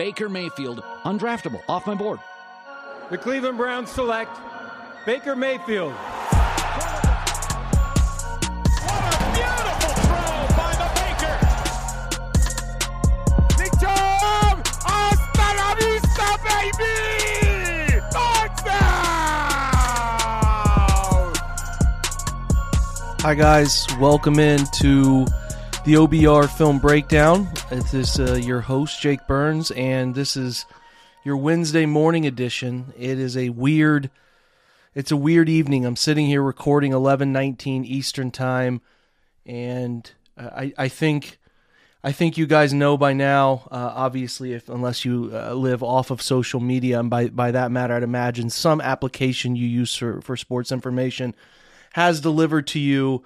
Baker Mayfield, undraftable, off my board. The Cleveland Browns select Baker Mayfield. Hi guys, welcome in to the OBR Film Breakdown. This is your host, Jake Burns, and this is your Wednesday morning edition. It's a weird evening. I'm sitting here recording 11:19 Eastern Time, and I think you guys know by now. Obviously, unless you live off of social media, and by that matter, I'd imagine some application you use for sports information has delivered to you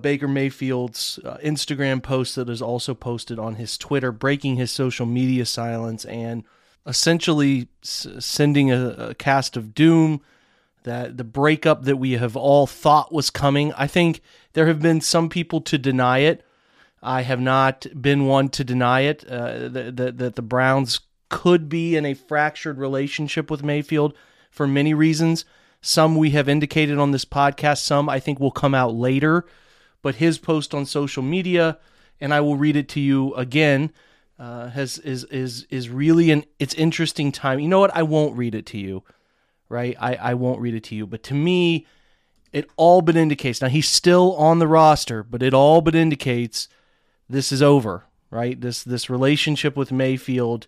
Baker Mayfield's Instagram post that is also posted on his Twitter, breaking his social media silence and essentially sending a cast of doom, that the breakup that we have all thought was coming. I think there have been some people to deny it. I have not been one to deny it, that the Browns could be in a fractured relationship with Mayfield for many reasons. Some we have indicated on this podcast, some I think will come out later, but his post on social media, and I will read it to you again, is really it's interesting time. You know what? I won't read it to you, right? I won't read it to you, but to me, it all but indicates, now he's still on the roster, but it all but indicates this is over, right? This relationship with Mayfield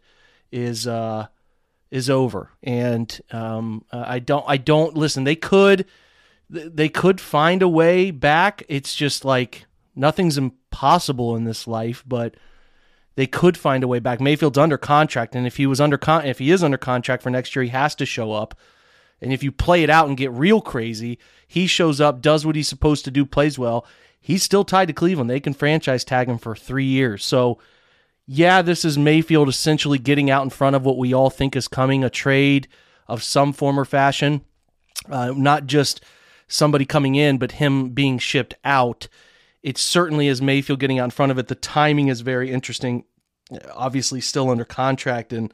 is over, and I don't listen. They could find a way back. It's just like nothing's impossible in this life, but they could find a way back. Mayfield's under contract, and if he is under contract for next year, he has to show up. And if you play it out and get real crazy, he shows up, does what he's supposed to do, plays well. He's still tied to Cleveland. They can franchise tag him for 3 years. So yeah, this is Mayfield essentially getting out in front of what we all think is coming, a trade of some form or fashion, not just somebody coming in, but him being shipped out. It certainly is Mayfield getting out in front of it. The timing is very interesting, obviously still under contract, and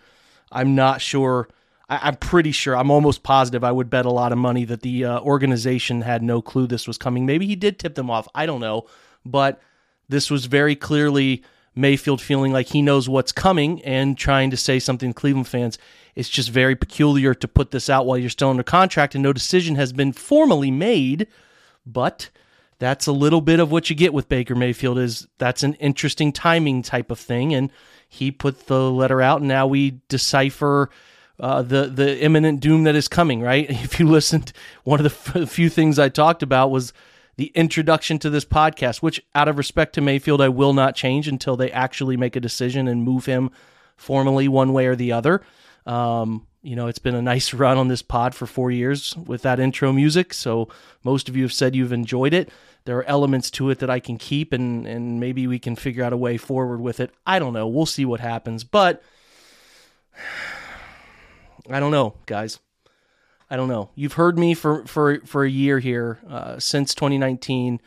I'm not sure. I'm pretty sure, I'm almost positive, I would bet a lot of money that the organization had no clue this was coming. Maybe he did tip them off, I don't know, but this was very clearly Mayfield feeling like he knows what's coming and trying to say something to Cleveland fans. It's just very peculiar to put this out while you're still under contract and no decision has been formally made, but that's a little bit of what you get with Baker Mayfield. Is that's an interesting timing type of thing, and he put the letter out, and now we decipher the imminent doom that is coming, right? If you listened, one of the few things I talked about was the introduction to this podcast, which out of respect to Mayfield, I will not change until they actually make a decision and move him formally one way or the other. It's been a nice run on this pod for 4 years with that intro music. So most of you have said you've enjoyed it. There are elements to it that I can keep, and maybe we can figure out a way forward with it. I don't know. We'll see what happens, but I don't know, guys. I don't know. You've heard me for a year here, since 2019,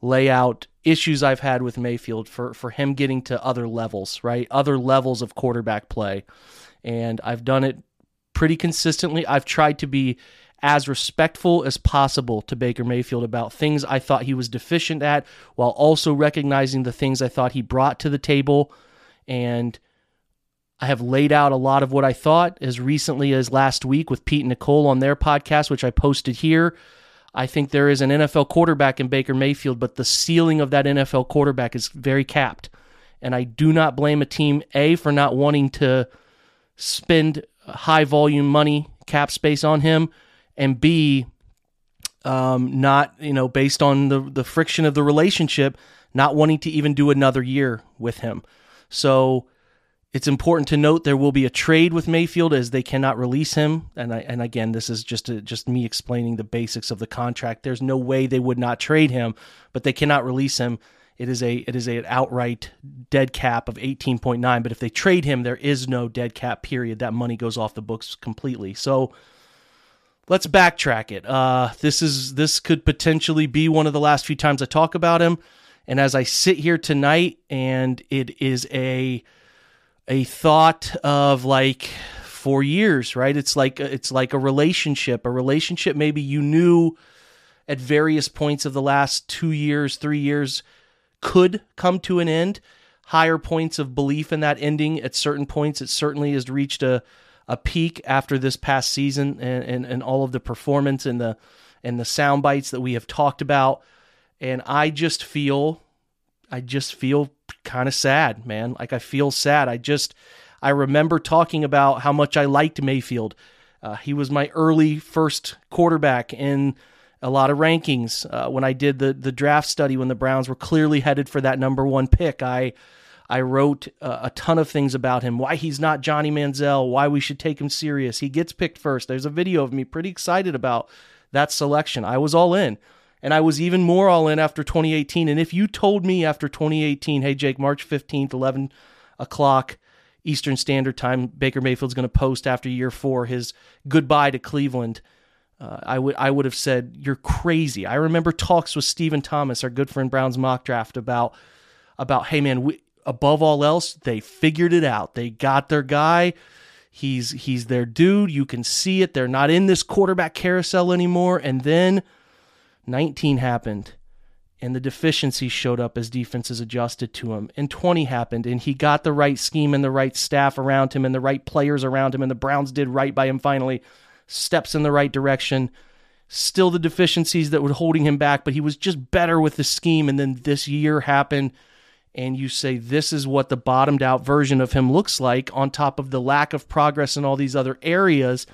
lay out issues I've had with Mayfield for him getting to other levels, right? Other levels of quarterback play. And I've done it pretty consistently. I've tried to be as respectful as possible to Baker Mayfield about things I thought he was deficient at, while also recognizing the things I thought he brought to the table. And I have laid out a lot of what I thought as recently as last week with Pete and Nicole on their podcast, which I posted here. I think there is an NFL quarterback in Baker Mayfield, but the ceiling of that NFL quarterback is very capped. And I do not blame a team, A, for not wanting to spend high volume money, cap space on him, and B, based on the friction of the relationship, not wanting to even do another year with him. So it's important to note there will be a trade with Mayfield, as they cannot release him. And again, this is just me explaining the basics of the contract. There's no way they would not trade him, but they cannot release him. It is an outright dead cap of 18.9. But if they trade him, there is no dead cap period. That money goes off the books completely. So let's backtrack it. This could potentially be one of the last few times I talk about him. And as I sit here tonight, and it is a a thought of like 4 years, right? It's like a relationship maybe you knew at various points of the last 2 years, 3 years could come to an end. Higher points of belief in that ending at certain points. It certainly has reached a peak after this past season and all of the performance and the sound bites that we have talked about. And I just feel kind of sad, man. Like, I feel sad. I remember talking about how much I liked Mayfield. He was my early first quarterback in a lot of rankings. When I did the draft study, when the Browns were clearly headed for that number one pick, I wrote a ton of things about him, why he's not Johnny Manziel, why we should take him serious. He gets picked first. There's a video of me pretty excited about that selection. I was all in. And I was even more all in after 2018. And if you told me after 2018, hey, Jake, March 15th, 11 o'clock Eastern Standard Time, Baker Mayfield's going to post after year four his goodbye to Cleveland, I would have said, you're crazy. I remember talks with Stephen Thomas, our good friend Brown's mock draft, about hey, man, above all else, they figured it out. They got their guy. He's their dude. You can see it. They're not in this quarterback carousel anymore. And then 19 happened, and the deficiencies showed up as defenses adjusted to him. And 20 happened, and he got the right scheme and the right staff around him and the right players around him, and the Browns did right by him finally. Steps in the right direction. Still the deficiencies that were holding him back, but he was just better with the scheme. And then this year happened, and you say this is what the bottomed out version of him looks like, on top of the lack of progress in all these other areas.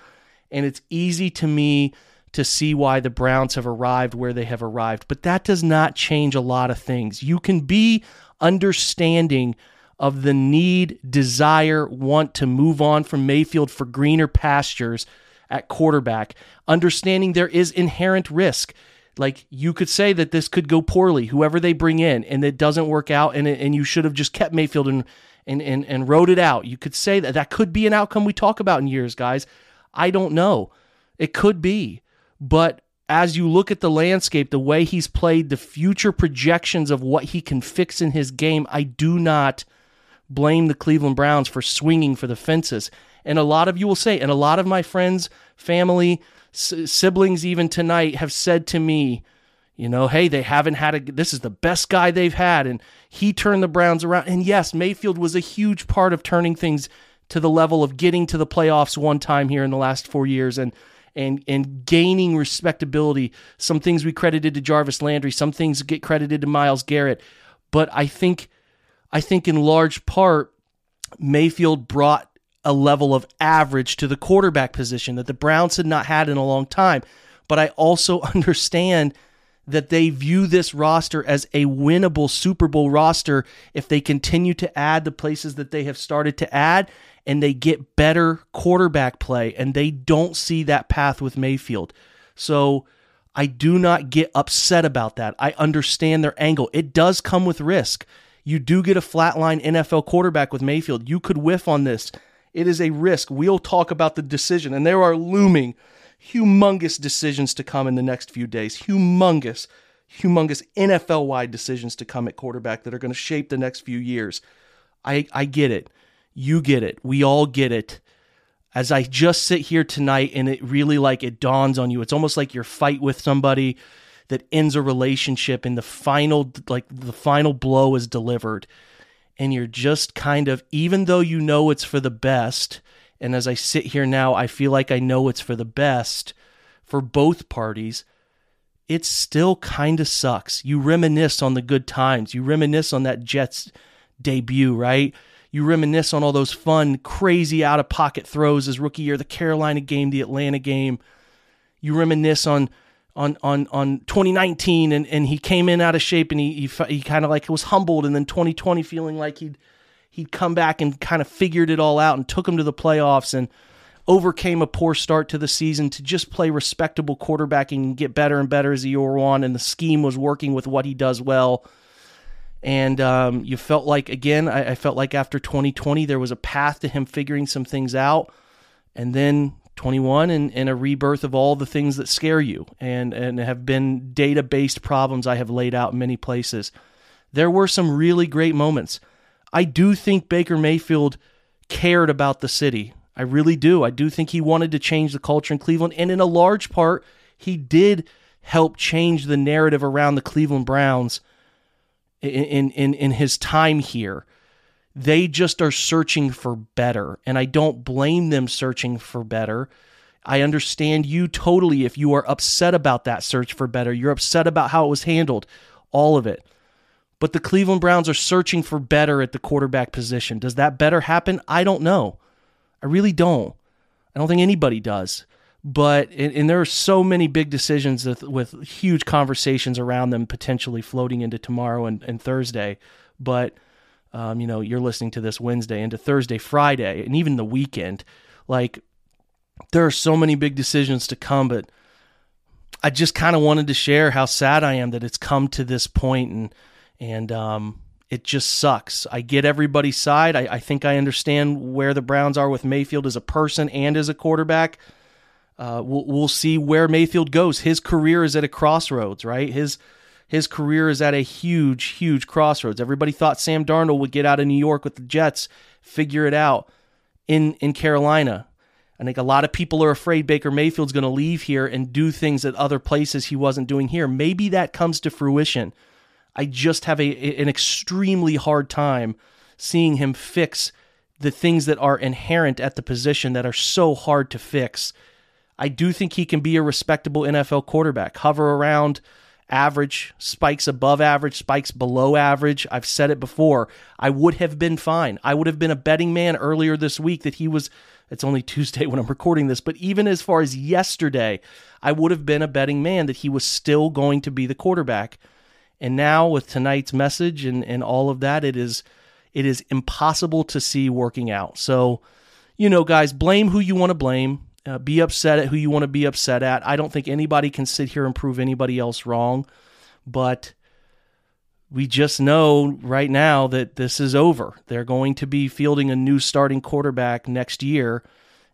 And it's easy to me to see why the Browns have arrived where they have arrived. But that does not change a lot of things. You can be understanding of the need, desire, want to move on from Mayfield for greener pastures at quarterback, understanding there is inherent risk. Like, you could say that this could go poorly, whoever they bring in, and it doesn't work out, and you should have just kept Mayfield and rode it out. You could say that could be an outcome we talk about in years, guys. I don't know. It could be. But as you look at the landscape, the way he's played, the future projections of what he can fix in his game, I do not blame the Cleveland Browns for swinging for the fences. And a lot of you will say, and a lot of my friends, family, siblings even tonight have said to me, you know, hey, they haven't had this is the best guy they've had, and he turned the Browns around. And yes, Mayfield was a huge part of turning things to the level of getting to the playoffs one time here in the last 4 years, and gaining respectability. Some things we credited to Jarvis Landry, some things get credited to Myles Garrett. But I think in large part, Mayfield brought a level of average to the quarterback position that the Browns had not had in a long time. But I also understand that they view this roster as a winnable Super Bowl roster if they continue to add the places that they have started to add, and they get better quarterback play, and they don't see that path with Mayfield. So I do not get upset about that. I understand their angle. It does come with risk. You do get a flatline NFL quarterback with Mayfield. You could whiff on this. It is a risk. We'll talk about the decision, and there are looming, humongous decisions to come in the next few days. Humongous NFL-wide decisions to come at quarterback that are going to shape the next few years. I get it. You get it. We all get it. As I just sit here tonight, and it really, like, it dawns on you. It's almost like your fight with somebody that ends a relationship, and the final blow is delivered. And you're just kind of, even though you know it's for the best, and as I sit here now, I feel like I know it's for the best for both parties, it still kind of sucks. You reminisce on the good times. You reminisce on that Jets debut, right? You reminisce on all those fun, crazy, out-of-pocket throws his rookie year, the Carolina game, the Atlanta game. You reminisce on 2019, and he came in out of shape, and he kind of like was humbled, and then 2020 feeling like he'd come back and kind of figured it all out and took him to the playoffs and overcame a poor start to the season to just play respectable quarterbacking and get better and better as the year wore on, and the scheme was working with what he does well. And you felt like, again, I felt like after 2020, there was a path to him figuring some things out. And then 21 and a rebirth of all the things that scare you and have been data-based problems I have laid out in many places. There were some really great moments. I do think Baker Mayfield cared about the city. I really do. I do think he wanted to change the culture in Cleveland, and in a large part, he did help change the narrative around the Cleveland Browns in his time here. They just are searching for better, and I don't blame them searching for better. I understand you totally if you are upset about that search for better. You're upset about how it was handled, all of it. But the Cleveland Browns are searching for better at the quarterback position. Does that better happen? I don't know. I really don't. I don't think anybody does. But and there are so many big decisions with huge conversations around them potentially floating into tomorrow and Thursday. But, you know, you're listening to this Wednesday into Thursday, Friday, and even the weekend. Like, there are so many big decisions to come, but I just kind of wanted to share how sad I am that it's come to this point, and it just sucks. I get everybody's side. I think I understand where the Browns are with Mayfield as a person and as a quarterback. We'll see where Mayfield goes. His career is at a crossroads, right? His career is at a huge, huge crossroads. Everybody thought Sam Darnold would get out of New York with the Jets, figure it out in Carolina. I think a lot of people are afraid Baker Mayfield's going to leave here and do things at other places he wasn't doing here. Maybe that comes to fruition. I just have an extremely hard time seeing him fix the things that are inherent at the position that are so hard to fix. I do think he can be a respectable NFL quarterback. Hover around average, spikes above average, spikes below average. I've said it before. I would have been fine. I would have been a betting man earlier this week that he was... It's only Tuesday when I'm recording this, but even as far as yesterday, I would have been a betting man that he was still going to be the quarterback. And now with tonight's message and all of that, it is impossible to see working out. So, you know, guys, blame who you want to blame. Be upset at who you want to be upset at. I don't think anybody can sit here and prove anybody else wrong, but we just know right now that this is over. They're going to be fielding a new starting quarterback next year,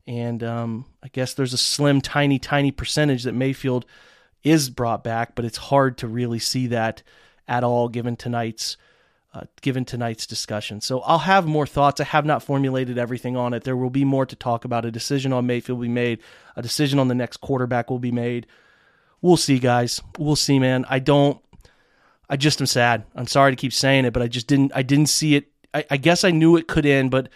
and I guess there's a slim, tiny, tiny percentage that Mayfield is brought back, but it's hard to really see that at all given tonight's discussion. So I'll have more thoughts. I have not formulated everything on it. There will be more to talk about. A decision on Mayfield will be made. A decision on the next quarterback will be made. We'll see, guys. We'll see, man. I just am sad. I'm sorry to keep saying it, but I didn't see it. I guess I knew it could end, but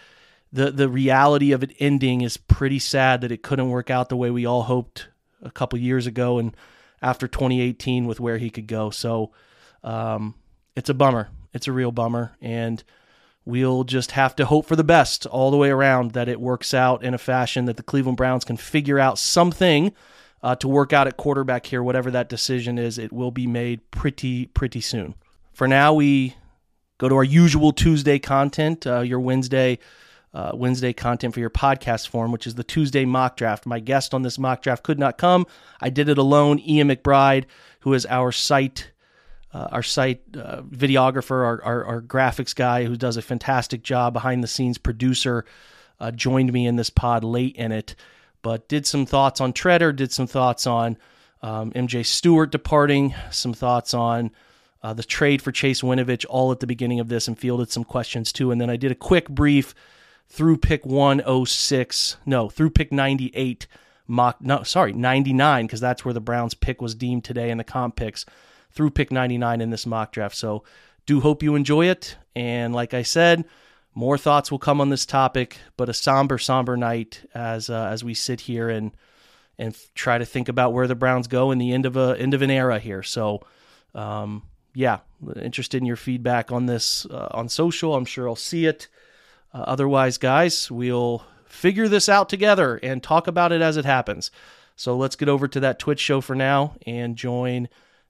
the reality of it ending is pretty sad that it couldn't work out the way we all hoped a couple years ago and after 2018 with where he could go. So it's a bummer. It's a real bummer. And we'll just have to hope for the best all the way around, that it works out in a fashion that the Cleveland Browns can figure out something to work out at quarterback here. Whatever that decision is, it will be made pretty soon. For now, we go to our usual Tuesday content, your Wednesday content for your podcast form, which is the Tuesday mock draft. My guest on this mock draft could not come. I did it alone. Ian McBride, who is our site videographer, our graphics guy, who does a fantastic job behind the scenes, producer, joined me in this pod late in it. But did some thoughts on Tretter, did some thoughts on MJ Stewart departing, some thoughts on the trade for Chase Winovich, all at the beginning of this, and fielded some questions too. And then I did a quick brief through pick 98 mock, 99, because that's where the Browns pick was deemed today in the comp picks, through pick 99 in this mock draft. So do hope you enjoy it. And like I said, more thoughts will come on this topic, but a somber night as we sit here and try to think about where the Browns go in the end of an era here. So, interested in your feedback on this on social. I'm sure I'll see it. Otherwise, guys, we'll figure this out together and talk about it as it happens. So let's get over to that Twitch show for now and join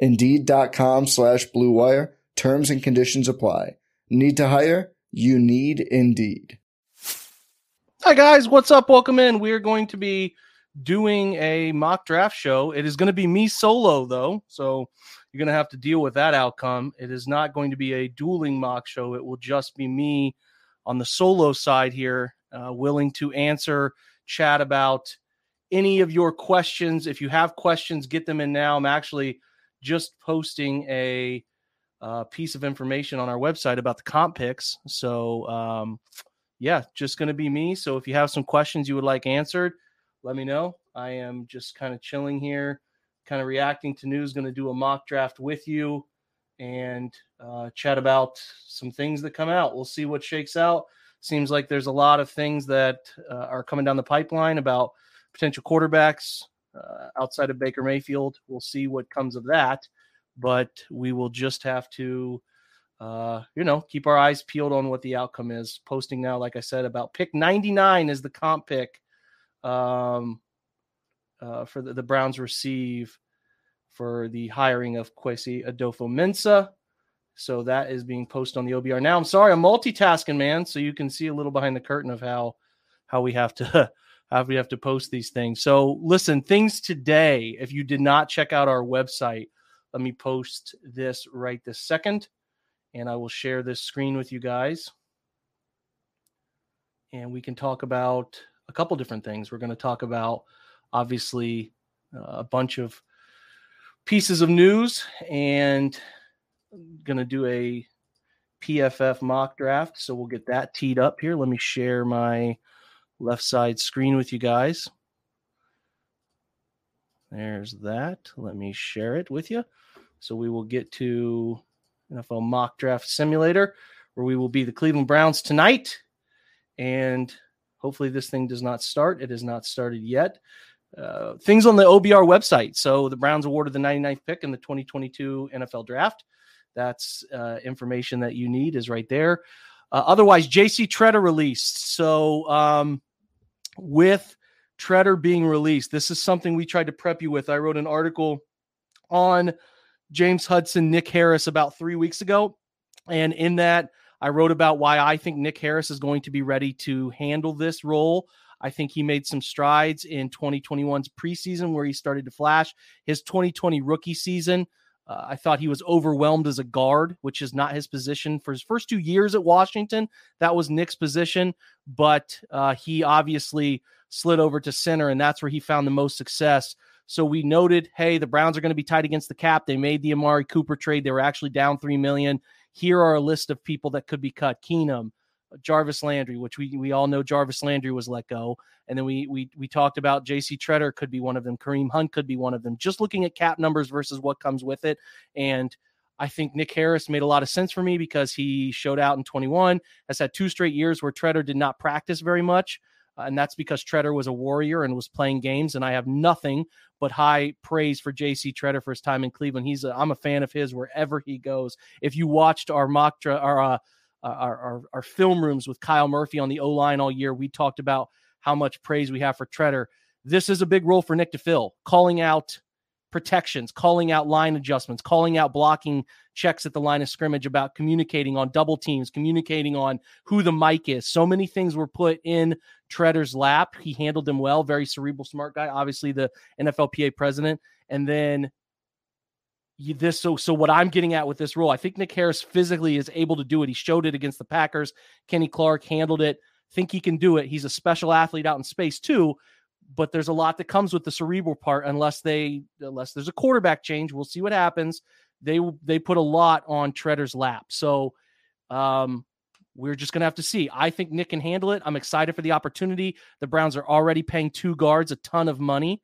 Indeed.com/Blue Wire. Terms and conditions apply. Need to hire? You need Indeed. Hi guys, what's up? Welcome in. We are going to be doing a mock draft show. It is going to be me solo though, so you're going to have to deal with that outcome. It is not going to be a dueling mock show. It will just be me on the solo side here, willing to answer, chat about any of your questions. If you have questions, get them in now. I'm actually just posting a piece of information on our website about the comp picks. So, yeah, just going to be me. So if you have some questions you would like answered, let me know. I am just kind of chilling here, kind of reacting to news, going to do a mock draft with you and chat about some things that come out. We'll see what shakes out. Seems like there's a lot of things that are coming down the pipeline about potential quarterbacks outside of Baker Mayfield. We'll see what comes of that, but we will just have to keep our eyes peeled on what the outcome is. Posting now, like I said, about pick 99 is the comp pick for the Browns receive for the hiring of Kwesi Adofo-Mensah. So that is being posted on the OBR now. I'm sorry, I'm multitasking, man. So you can see a little behind the curtain of how we have to post these things. So listen, things today. If you did not check out our website, let me post this right this second. And I will share this screen with you guys. And we can talk about a couple different things. We're going to talk about, obviously, a bunch of pieces of news. And I'm going to do a PFF mock draft. So we'll get that teed up here. Let me share my left side screen with you guys. There's that. Let me share it with you. So we will get to NFL mock draft simulator, where we will be the Cleveland Browns tonight. And hopefully this thing does not start. It has not started yet. Things on the OBR website. So the Browns awarded the 99th pick in the 2022 NFL draft. That's information that you need is right there. Otherwise, J.C. Tretter released. So with Tretter being released, this is something we tried to prep you with. I wrote an article on James Hudson, Nick Harris about 3 weeks ago. And in that, I wrote about why I think Nick Harris is going to be ready to handle this role. I think he made some strides in 2021's preseason where he started to flash. His 2020 rookie season, I thought he was overwhelmed as a guard, which is not his position. For his first 2 years at Washington, that was Nick's position, but he obviously slid over to center, and that's where he found the most success. So we noted, hey, the Browns are going to be tight against the cap. They made the Amari Cooper trade. They were actually down $3 million. Here are a list of people that could be cut. Keenum, Jarvis Landry, which we all know Jarvis Landry was let go. And then we talked about J.C. Tretter could be one of them. Kareem Hunt could be one of them. Just looking at cap numbers versus what comes with it. And I think Nick Harris made a lot of sense for me because he showed out in 21. Has had 2 straight years where Tretter did not practice very much. And that's because Tretter was a warrior and was playing games. And I have nothing but high praise for J.C. Tretter for his time in Cleveland. I'm a fan of his wherever he goes. If you watched our our film rooms with Kyle Murphy on the O-line all year, we talked about how much praise we have for Tretter. This is a big role for Nick to fill, calling out protections, calling out line adjustments, calling out blocking checks at the line of scrimmage, about communicating on double teams, communicating on who the mic is. So many things were put in Tretter's lap. He handled them well. Very cerebral, smart guy, obviously the NFLPA president. And then so what I'm getting at with this role, I think Nick Harris physically is able to do it. He showed it against the Packers. Kenny Clark handled it. Think he can do it. He's a special athlete out in space too, but there's a lot that comes with the cerebral part unless there's a quarterback change. We'll see what happens. They put a lot on Tretter's lap. So we're just going to have to see. I think Nick can handle it. I'm excited for the opportunity. The Browns are already paying 2 guards a ton of money,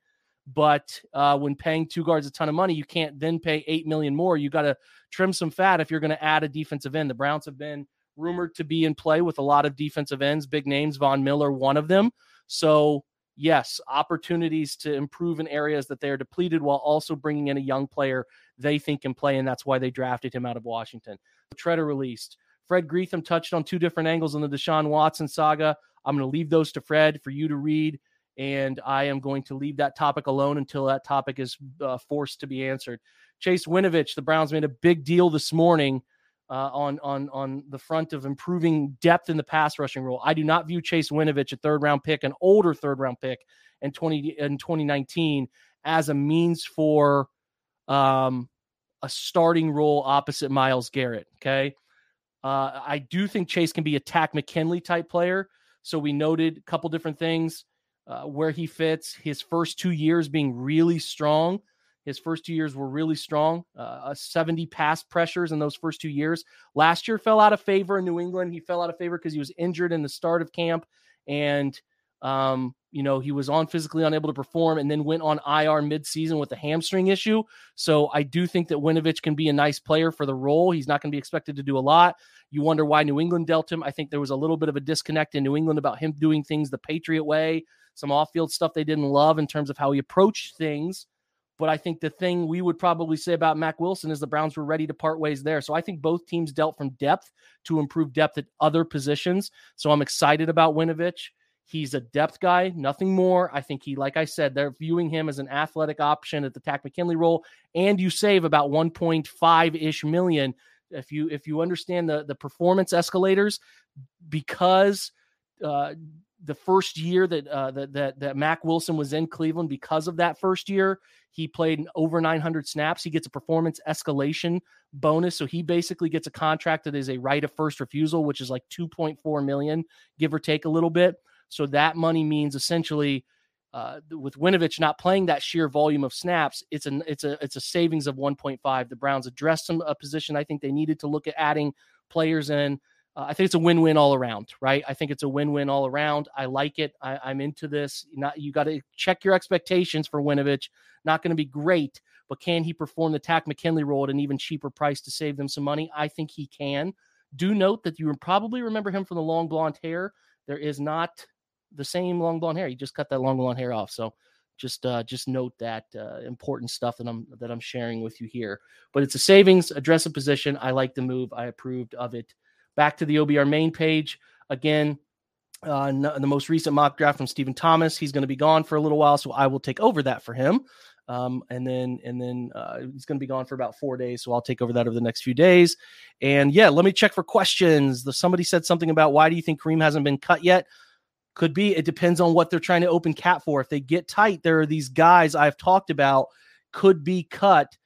but when paying 2 guards a ton of money, you can't then pay $8 million more. You got to trim some fat if you're going to add a defensive end. The Browns have been rumored to be in play with a lot of defensive ends, big names, Von Miller, one of them. So yes, opportunities to improve in areas that they are depleted while also bringing in a young player they think can play, and that's why they drafted him out of Washington. Tretter released. Fred Greetham touched on two different angles in the Deshaun Watson saga. I'm going to leave those to Fred for you to read, and I am going to leave that topic alone until that topic is forced to be answered. Chase Winovich, the Browns made a big deal this morning on the front of improving depth in the pass rushing role. I do not view Chase Winovich, a third-round pick, an older third-round pick in 2019, as a means for a starting role opposite Myles Garrett, okay? I do think Chase can be a Tack McKinley-type player, so we noted a couple different things where he fits. His first 2 years being really strong. His first 2 years were really strong, 70 pass pressures in those first 2 years. Last year fell out of favor in New England. He fell out of favor because he was injured in the start of camp, and he was physically unable to perform, and then went on IR midseason with a hamstring issue. So I do think that Winovich can be a nice player for the role. He's not going to be expected to do a lot. You wonder why New England dealt him. I think there was a little bit of a disconnect in New England about him doing things the Patriot way, some off-field stuff they didn't love in terms of how he approached things. But I think the thing we would probably say about Mac Wilson is the Browns were ready to part ways there. So I think both teams dealt from depth to improve depth at other positions. So I'm excited about Winovich. He's a depth guy, nothing more. I think like I said, they're viewing him as an athletic option at the Tack McKinley role. And you save about 1.5-ish million. If you understand the performance escalators, because the first year that Mac Wilson was in Cleveland, because of that first year, he played over 900 snaps. He gets a performance escalation bonus. So he basically gets a contract that is a right of first refusal, which is like 2.4 million, give or take a little bit. So that money means essentially with Winovich not playing that sheer volume of snaps, it's a savings of 1.5. The Browns addressed a position I think they needed to look at adding players in. I think it's a win-win all around, right? I think it's a win-win all around. I like it. I'm into this. You got to check your expectations for Winovich. Not going to be great, but can he perform the Tack McKinley role at an even cheaper price to save them some money? I think he can. Do note that you probably remember him from the long blonde hair. There is not the same long blonde hair. He just cut that long blonde hair off. So just note that important stuff that I'm sharing with you here. But it's a savings, address a position. I like the move. I approved of it. Back to the OBR main page. Again, the most recent mock draft from Stephen Thomas. He's going to be gone for a little while, so I will take over that for him. And then he's going to be gone for about 4 days, so I'll take over that over the next few days. And, yeah, let me check for questions. Somebody said something about why do you think Kareem hasn't been cut yet? Could be. It depends on what they're trying to open cap for. If they get tight, there are these guys I've talked about could be cut.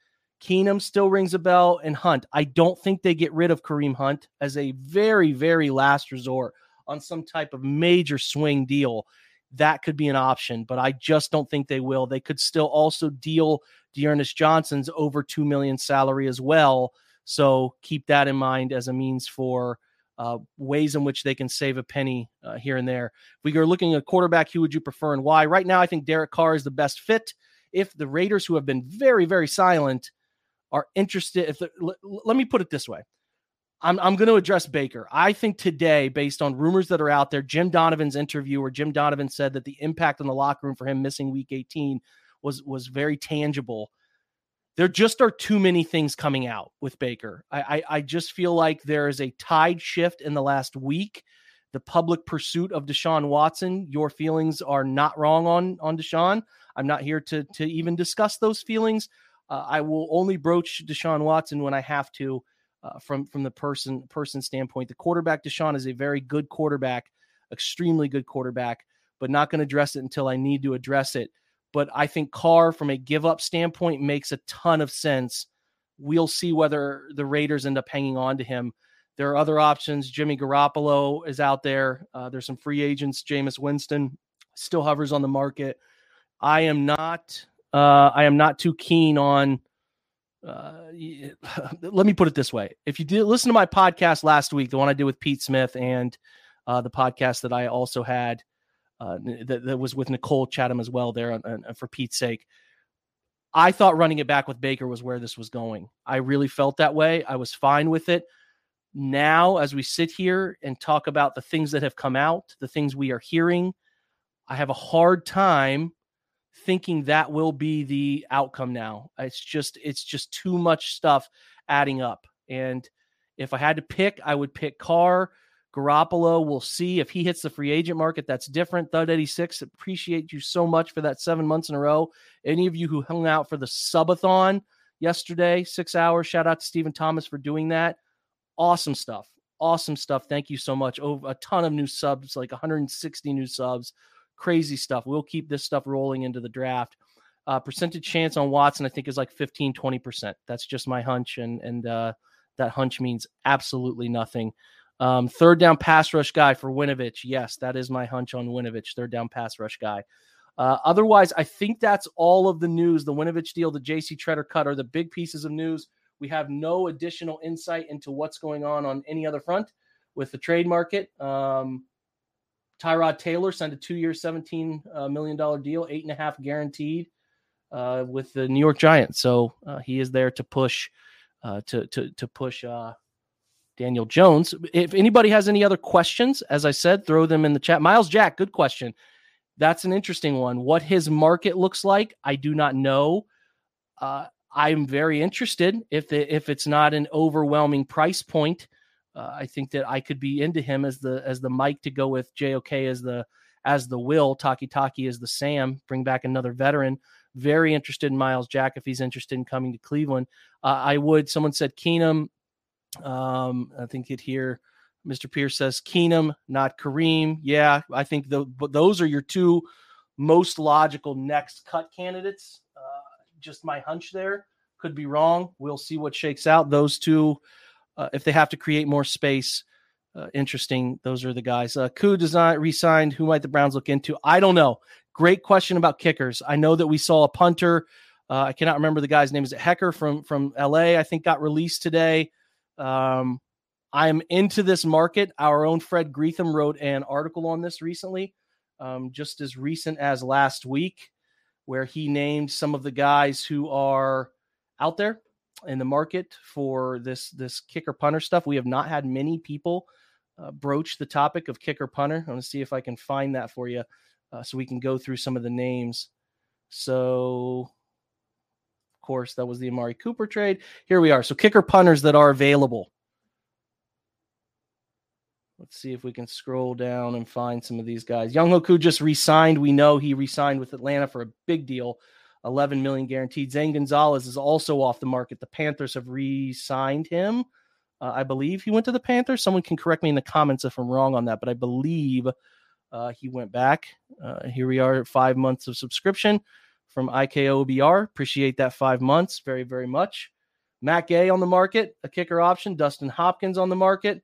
Keenum still rings a bell, and Hunt. I don't think they get rid of Kareem Hunt as a very, very last resort on some type of major swing deal. That could be an option, but I just don't think they will. They could still also deal Dearness Johnson's over $2 million salary as well. So keep that in mind as a means for ways in which they can save a penny here and there. If we are looking at quarterback, who would you prefer and why? Right now, I think Derek Carr is the best fit. If the Raiders, who have been very, very silent, are interested. Let me put it this way. I'm going to address Baker. I think today, based on rumors that are out there, Jim Donovan said that the impact on the locker room for him missing week 18 was very tangible. There just are too many things coming out with Baker. I just feel like there is a tide shift in the last week. The public pursuit of Deshaun Watson, your feelings are not wrong on Deshaun. I'm not here to even discuss those feelings. I will only broach Deshaun Watson when I have to from the person standpoint. The quarterback, Deshaun, is a very good quarterback, extremely good quarterback, but not going to address it until I need to address it. But I think Carr, from a give-up standpoint, makes a ton of sense. We'll see whether the Raiders end up hanging on to him. There are other options. Jimmy Garoppolo is out there. There's some free agents. Jameis Winston still hovers on the market. I am not too keen on let me put it this way. If you did listen to my podcast last week, the one I did with Pete Smith, and the podcast that I also had that was with Nicole Chatham as well there on for Pete's sake, I thought running it back with Baker was where this was going. I really felt that way. I was fine with it. now, as we sit here and talk about the things that have come out, the things we are hearing, I have a hard time thinking that will be the outcome now. It's just too much stuff adding up. And if I had to pick, I would pick Carr. Garoppolo, we'll see if he hits the free agent market. That's different. Thud 86, appreciate you so much for that 7 months in a row. Any of you who hung out for the subathon yesterday, 6 hours, shout out to Stephen Thomas for doing that. Awesome stuff. Awesome stuff. Thank you so much. Over a ton of new subs, like 160 new subs. Crazy stuff. We'll keep this stuff rolling into the draft. Percentage chance on Watson, I think, is like 15, 20%. That's just my hunch, and that hunch means absolutely nothing. Third down pass rush guy for Winovich. Yes, that is my hunch on Winovich, third down pass rush guy. Otherwise, I think that's all of the news. The Winovich deal, the J.C. Tretter cut are the big pieces of news. We have no additional insight into what's going on any other front with the trade market. Tyrod Taylor signed a 2-year, $17 million deal, 8.5 guaranteed with the New York Giants. So he is there to push Daniel Jones. If anybody has any other questions, as I said, throw them in the chat. Miles Jack, good question. That's an interesting one. What his market looks like, I do not know. I'm very interested. If it's not an overwhelming price point, I think that I could be into him as the Mike to go with JOK as the Will, Taki as the Sam, bring back another veteran. Very interested in Miles Jack if he's interested in coming to Cleveland. Someone said Keenum. I think it here, Mr. Pierce says Keenum, not Kareem. Yeah, I think those are your two most logical next cut candidates. Just my hunch there. Could be wrong. We'll see what shakes out. Those two, if they have to create more space, interesting. Those are the guys. Coup Design re-signed. Who might the Browns look into? I don't know. Great question about kickers. I know that we saw a punter. I cannot remember the guy's name. Is it Hecker from LA? I think got released today. I'm into this market. Our own Fred Greetham wrote an article on this recently, just as recent as last week, where he named some of the guys who are out there in the market for this kicker punter stuff. We have not had many people broach the topic of kicker punter. I want to see if I can find that for you so we can go through some of the names. So course, that was the Amari Cooper trade. Here we are. So kicker punters that are available. Let's see if we can scroll down and find some of these guys. Young Hoku just re-signed. We know he re-signed with Atlanta for a big deal, $11 million guaranteed. Zane Gonzalez is also off the market. The Panthers have re-signed him. I believe he went to the Panthers. Someone can correct me in the comments if I'm wrong on that, but I believe he went back. Here we are at 5 months of subscription from IKOBR. Appreciate that 5 months very, very much. Matt Gay on the market, a kicker option. Dustin Hopkins on the market.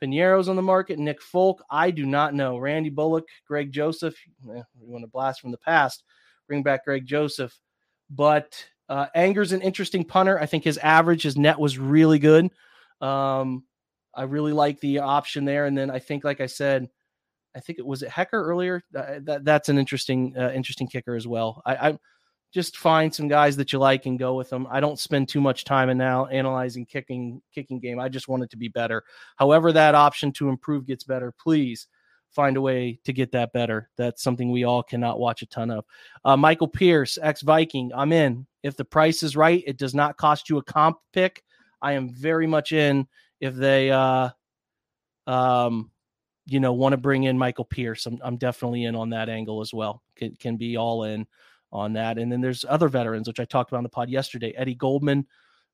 Pinero's on the market. Nick Folk, I do not know. Randy Bullock, Greg Joseph. We want to blast from the past. Bring back Greg Joseph. But Anger's an interesting punter. I think his average, his net was really good. I really like the option there. And then I think, like I said, it was Hecker earlier. That's an interesting kicker as well. I just find some guys that you like and go with them. I don't spend too much time in now analyzing kicking game. I just want it to be better. However, that option to improve gets better. Please find a way to get that better. That's something we all cannot watch a ton of. Michael Pierce, ex-Viking. I'm in. If the price is right, it does not cost you a comp pick. I am very much in if they want to bring in Michael Pierce. I'm definitely in on that angle as well. Can be all in on that. And then there's other veterans, which I talked about on the pod yesterday. Eddie Goldman,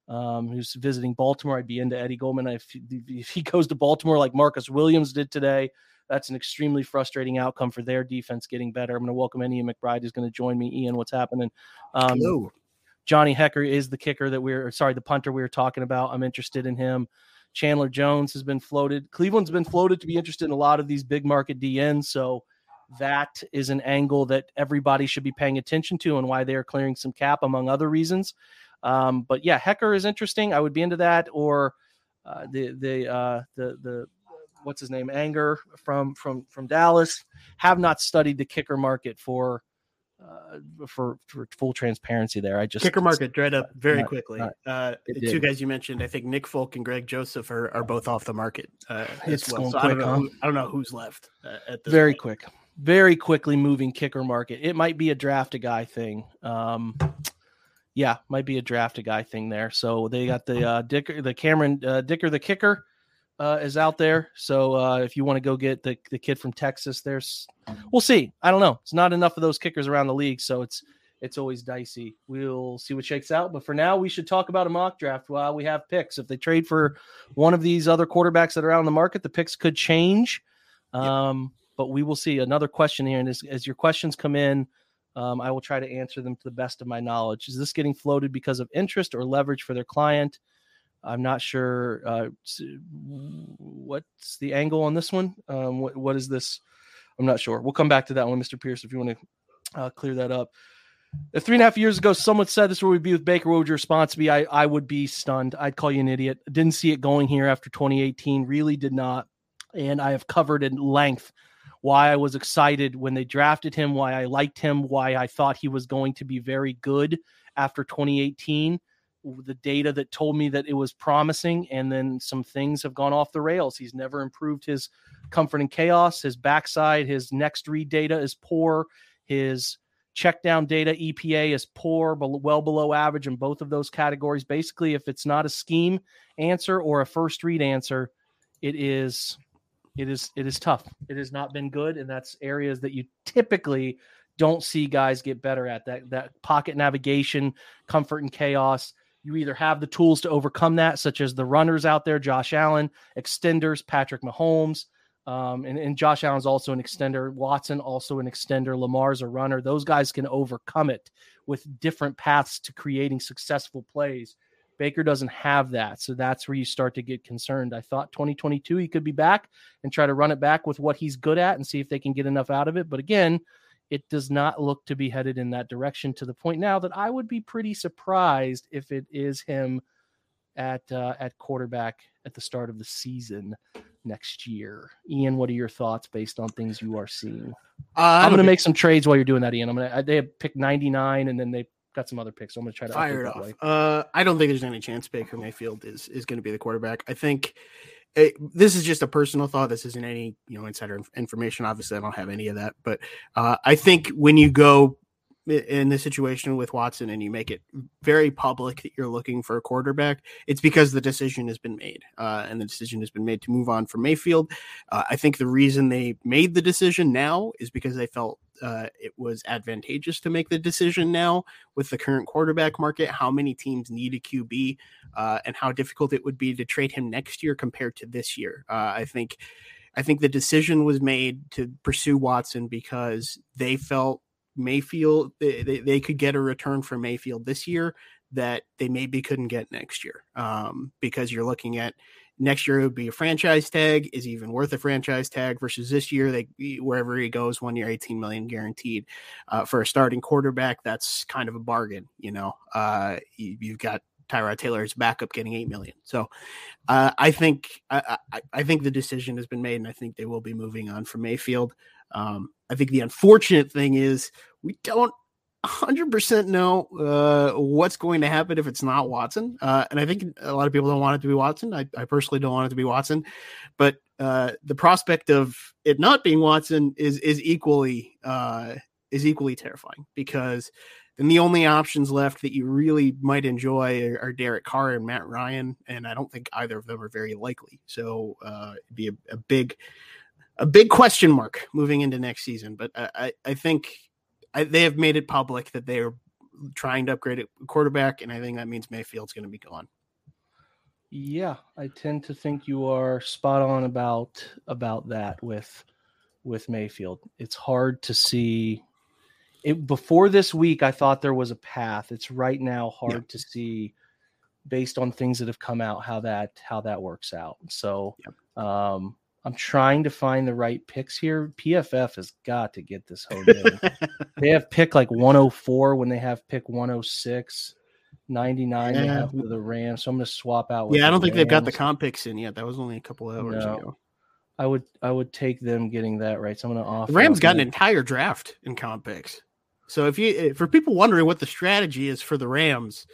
who's visiting Baltimore. I'd be into Eddie Goldman. If he goes to Baltimore like Marcus Williams did today, that's an extremely frustrating outcome for their defense getting better. I'm going to welcome Ian McBride, who's going to join me. Ian, what's happening? Hello. Johnny Hecker is the kicker the punter we were talking about. I'm interested in him. Chandler Jones has been floated. Cleveland's been floated to be interested in a lot of these big market DNs. So that is an angle that everybody should be paying attention to and why they are clearing some cap, among other reasons. But yeah, Hecker is interesting. I would be into that. Or the what's his name? Anger from Dallas. Have not studied the kicker market for for full transparency there. I just kicker market dried up very quickly. The two guys you mentioned, I think Nick Folk and Greg Joseph are both off the market as well. So I don't know who's left at this very point. Very quickly moving kicker market. It might be a draft a guy thing. Yeah, might be a draft a guy thing there. So they got the Dicker, the Cameron Dicker, the kicker is out there. So if you want to go get the kid from Texas, we'll see. I don't know. It's not enough of those kickers around the league, so it's always dicey. We'll see what shakes out. But for now, we should talk about a mock draft while we have picks. If they trade for one of these other quarterbacks that are out on the market, the picks could change. But we will see. Another question here, and as your questions come in, I will try to answer them to the best of my knowledge. Is this getting floated because of interest or leverage for their client? I'm not sure. What's the angle on this one? What is this? I'm not sure. We'll come back to that one, Mr. Pierce, if you want to clear that up. If 3.5 years ago someone said this would be with Baker, what would your response be? I would be stunned. I'd call you an idiot. Didn't see it going here after 2018. Really did not. And I have covered in length why I was excited when they drafted him, why I liked him, why I thought he was going to be very good after 2018, the data that told me that it was promising, and then some things have gone off the rails. He's never improved his comfort in chaos, his backside, his next read data is poor, his check down data, EPA, is poor, but well below average in both of those categories. Basically, if it's not a scheme answer or a first read answer, it is tough. It has not been good, and that's areas that you typically don't see guys get better at. That pocket navigation, comfort and chaos. You either have the tools to overcome that, such as the runners out there, Josh Allen, extenders, Patrick Mahomes, and Josh Allen's also an extender. Watson also an extender. Lamar's a runner. Those guys can overcome it with different paths to creating successful plays. Baker doesn't have that, so that's where you start to get concerned. I thought 2022 he could be back and try to run it back with what he's good at and see if they can get enough out of it. But again, it does not look to be headed in that direction to the point now that I would be pretty surprised if it is him at quarterback at the start of the season next year. Ian, what are your thoughts based on things you are seeing? I'm going to make some trades while you're doing that, Ian. They have pick 99, and then they got some other picks. So I'm going to try to fire it off. I don't think there's any chance Baker Mayfield is going to be the quarterback. I think this is just a personal thought. This isn't any insider information. Obviously, I don't have any of that. But I think when you go in this situation with Watson and you make it very public that you're looking for a quarterback, it's because the decision has been made, and the decision has been made to move on from Mayfield. I think the reason they made the decision now is because they felt it was advantageous to make the decision now with the current quarterback market, how many teams need a QB, and how difficult it would be to trade him next year compared to this year. I think the decision was made to pursue Watson because they felt Mayfield, they could get a return for Mayfield this year that they maybe couldn't get next year, because you're looking at next year it would be a franchise tag. Is he even worth a franchise tag versus this year? Wherever he goes, 1 year, $18 million guaranteed for a starting quarterback. That's kind of a bargain, You've got Tyrod Taylor's backup getting $8 million. So I think the decision has been made, and I think they will be moving on from Mayfield. I think the unfortunate thing is we don't 100% know what's going to happen if it's not Watson. And I think a lot of people don't want it to be Watson. I personally don't want it to be Watson. But the prospect of it not being Watson is equally terrifying, because then the only options left that you really might enjoy are Derek Carr and Matt Ryan. And I don't think either of them are very likely. So it'd be a big question mark moving into next season. But I think they have made it public that they are trying to upgrade a quarterback, and I think that means Mayfield's going to be gone. Yeah, I tend to think you are spot on about that with Mayfield. It's hard to see it. Before this week, I thought there was a path. It's right now hard to see, based on things that have come out, how that works out. So, I'm trying to find the right picks here. PFF has got to get this whole game. They have pick like 104 when they have pick 106, 99 they have for the Rams. So I'm going to swap out. I don't think they've got the comp picks in yet. That was only a couple hours ago. I would take them getting that right. So I'm going to offer. The Rams got an entire draft in comp picks. So for people wondering what the strategy is for the Rams,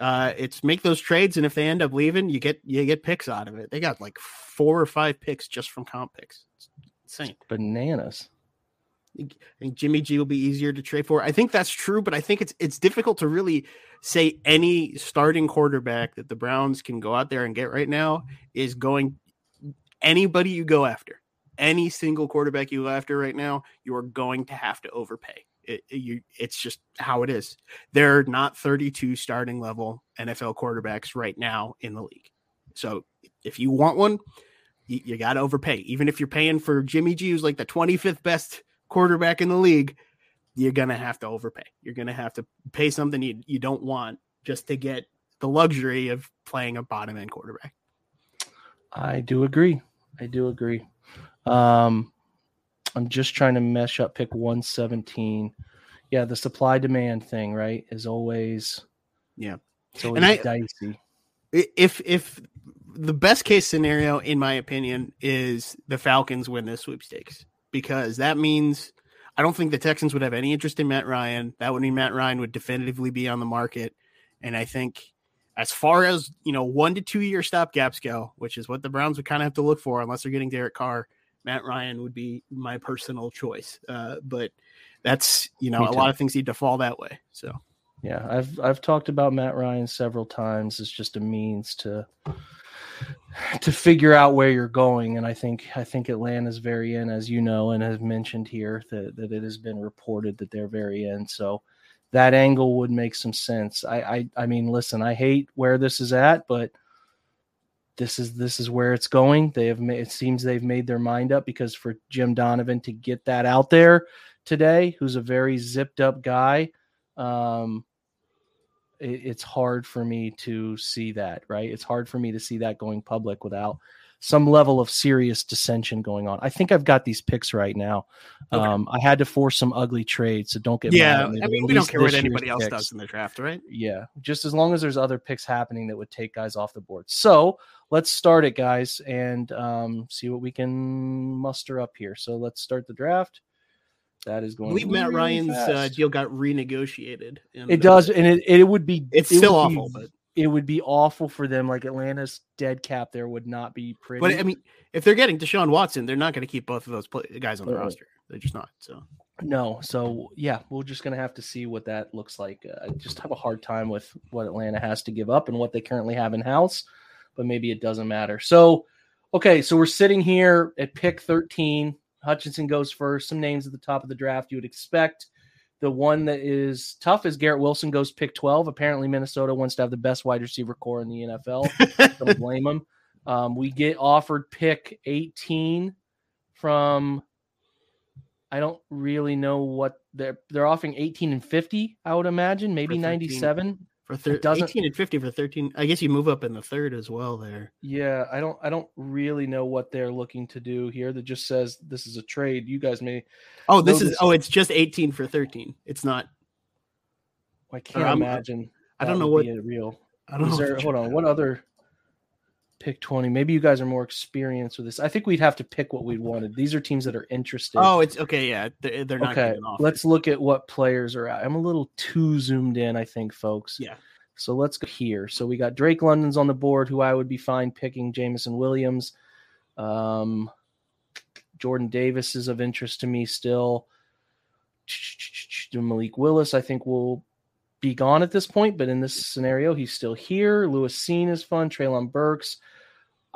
it's make those trades, and if they end up leaving, you get picks out of it. They got like 4 or 5 picks just from comp picks. It's insane. Bananas. I think Jimmy G will be easier to trade for. I think that's true, but I think it's difficult to really say any starting quarterback that the Browns can go out there and get right now is going. Anybody you go after, any single quarterback you go after right now, you're going to have to overpay. It's just how it is. There are not 32 starting level NFL quarterbacks right now in the league. So if you want one, you got to overpay. Even if you're paying for Jimmy G, who's like the 25th best quarterback in the league, you're going to have to overpay. You're going to have to pay something you don't want just to get the luxury of playing a bottom end quarterback. I do agree. I'm just trying to mesh up pick 117. Yeah, the supply demand thing, right, is always dicey. If the best case scenario, in my opinion, is the Falcons win this sweepstakes, because that means I don't think the Texans would have any interest in Matt Ryan. That would mean Matt Ryan would definitively be on the market, and I think as far as 1 to 2 year stopgaps go, which is what the Browns would kind of have to look for unless they're getting Derek Carr, Matt Ryan would be my personal choice. But that's, a lot of things need to fall that way. So, yeah, I've talked about Matt Ryan several times. It's just a means to figure out where you're going. And I think Atlanta's very in, as you know, and as mentioned here that it has been reported that they're very in. So that angle would make some sense. I mean, listen, I hate where this is at, but this is where it's going. It seems they've made their mind up, because for Jim Donovan to get that out there today, who's a very zipped up guy, it's hard for me to see that, right? It's hard for me to see that going public without some level of serious dissension going on. I think I've got these picks right now. Okay. I had to force some ugly trades, so don't get mad at me. I mean, we don't care what anybody else does in the draft, right? Yeah, just as long as there's other picks happening that would take guys off the board. So let's start it, guys, and see what we can muster up here. So let's start the draft. That is going. I believe Matt Ryan's deal got renegotiated. It does, and it would be. It's still awful, but it would be awful for them. Like, Atlanta's dead cap there would not be pretty. But I mean, if they're getting Deshaun Watson, they're not going to keep both of those guys on the roster. They're just not. So no. So yeah, we're just going to have to see what that looks like. I just have a hard time with what Atlanta has to give up and what they currently have in house, but maybe it doesn't matter. So, okay. So we're sitting here at pick 13. Hutchinson goes first. Some names at the top of the draft you would expect. The one that is tough is Garrett Wilson goes pick 12. Apparently, Minnesota wants to have the best wide receiver core in the NFL. Don't blame them. We get offered pick 18 from, I don't really know what they're offering, 18 and 50, I would imagine, maybe 97. For 18 and 50 for 13. I guess you move up in the third as well there. Yeah, I don't really know what they're looking to do here. That just says this is a trade. You guys may. Oh, it's just 18 for 13. It's not. I can't imagine. I don't know what real. I don't know. Hold on. What other pick 20? Maybe you guys are more experienced with this. I think we'd have to pick what we wanted. These are teams that are interested. Oh, it's okay. Yeah, they're not okay. Getting off. Let's look at what players are out. I'm a little too zoomed in, I think, folks. Yeah. So let's go here. So we got Drake London's on the board, who I would be fine picking. Jameson Williams, Jordan Davis is of interest to me still. Malik Willis, I think, will be gone at this point, but in this scenario, he's still here. Lewis Seen is fun. Traylon Burks.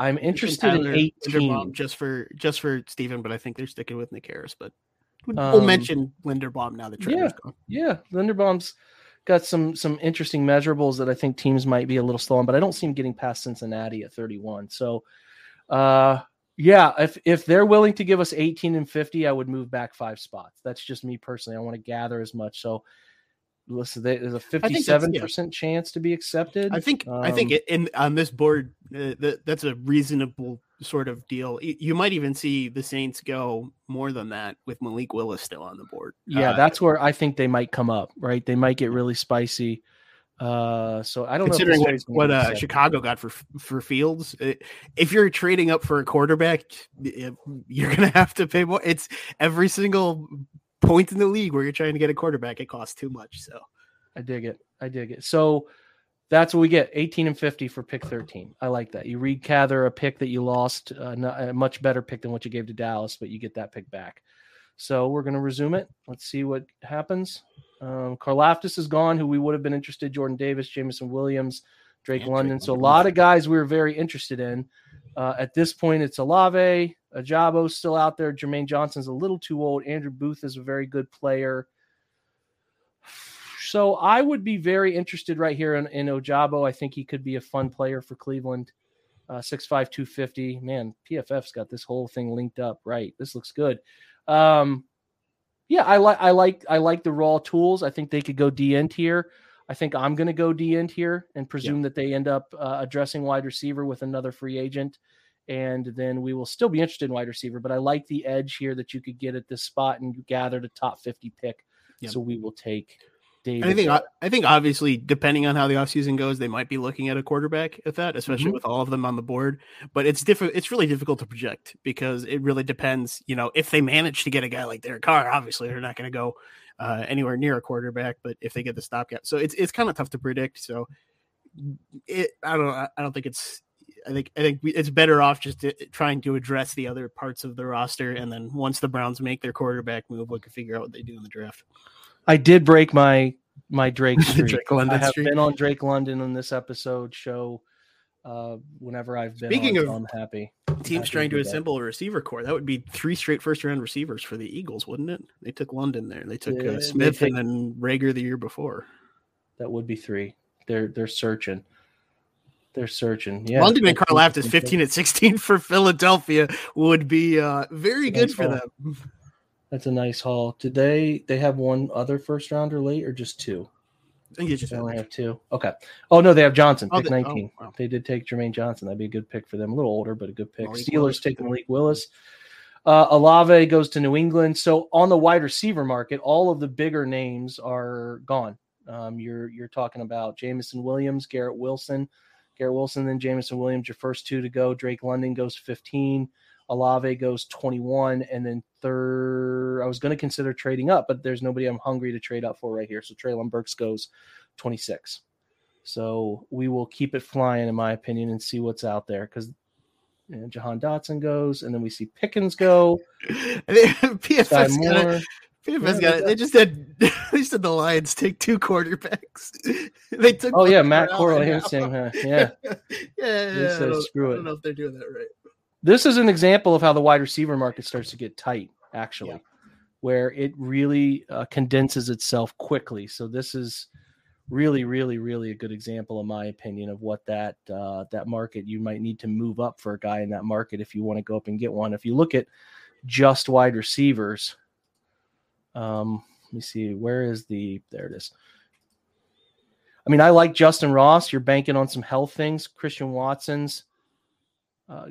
I'm interested in 18 just for Steven, but I think they're sticking with Nick Harris. But we'll mention Linderbaum now that Tretter's gone. Yeah, Linderbaum's got some interesting measurables that I think teams might be a little slow on, but I don't see him getting past Cincinnati at 31. So, if they're willing to give us 18 and 50, I would move back 5 spots. That's just me personally. I want to gather as much. So, listen, there's a 57% chance to be accepted. I think on this board, that's a reasonable sort of deal. You might even see the Saints go more than that with Malik Willis still on the board. Yeah, that's where I think they might come up, right? They might get really spicy. So I don't know. Considering what Chicago got for Fields, if you're trading up for a quarterback, you're going to have to pay more. It's every single point in the league where you're trying to get a quarterback, it costs too much. So I dig it. I dig it. So that's what we get, 18 and 50 for pick 13. I like that. You recather a pick that you lost, a much better pick than what you gave to Dallas, but you get that pick back. So we're going to resume it. Let's see what happens. Karlaftis is gone, who we would have been interested. Jordan Davis, Jameson Williams, Drake London. So a lot of guys we were very interested in. At this point, it's Olave. Ajabo's still out there. Jermaine Johnson's a little too old. Andrew Booth is a very good player. So I would be very interested right here in Ojabo. I think he could be a fun player for Cleveland. 6'5", 250. Man, PFF's got this whole thing linked up. Right. This looks good. Yeah, I like the raw tools. I think they could go D end here. I think I'm going to go D end here and presume that they end up addressing wide receiver with another free agent. And then we will still be interested in wide receiver, but I like the edge here that you could get at this spot and you gathered a top 50 pick. Yep. So we will take Davis. And I think obviously depending on how the offseason goes, they might be looking at a quarterback at that, especially with all of them on the board, but it's different. It's really difficult to project because it really depends, you know, if they manage to get a guy like Derek Carr, obviously they're not going to go anywhere near a quarterback, but if they get the stopgap, so it's kind of tough to predict. So I think it's better off just trying to address the other parts of the roster. And then once the Browns make their quarterback move, we can figure out what they do in the draft. I did break my Drake streak. Been on Drake London on this episode show. Whenever I've been speaking on, of I'm happy. Teams trying to assemble a receiver core, that would be 3 straight first-round receivers for the Eagles, wouldn't it? They took London there. They took Smith and then Rager the year before. That would be 3. They're searching. They're searching. Yeah. London and Karlaftis is 15 and 16 for Philadelphia would be very good for them. That's a nice haul. Did they have one other first rounder late or just 2? I think it's just they only have 2. Okay. Oh no, they have Johnson, pick 19. Oh, wow. They did take Jermaine Johnson. That'd be a good pick for them. A little older, but a good pick. Steelers taking Malik Willis. Olave goes to New England. So on the wide receiver market, all of the bigger names are gone. You're talking about Jameson Williams, Garrett Wilson, then Jameson Williams, your first 2 to go. Drake London goes 15. Olave goes 21. And then third, I was going to consider trading up, but there's nobody I'm hungry to trade up for right here. So Treylon Burks goes 26. So we will keep it flying, in my opinion, and see what's out there because Jahan Dotson goes, and then we see Pickens go. PFF's got it. They just said the Lions take 2 quarterbacks. They took. Oh yeah, Matt Corral. Saying, huh? Yeah. Screw it. I don't know if they're doing that right. This is an example of how the wide receiver market starts to get tight, actually, where it really condenses itself quickly. So this is really, really, really a good example, in my opinion, of what that market you might need to move up for a guy in that market if you want to go up and get one. If you look at just wide receivers. Let me see. There it is. I mean, I like Justin Ross. You're banking on some health things. Christian Watson's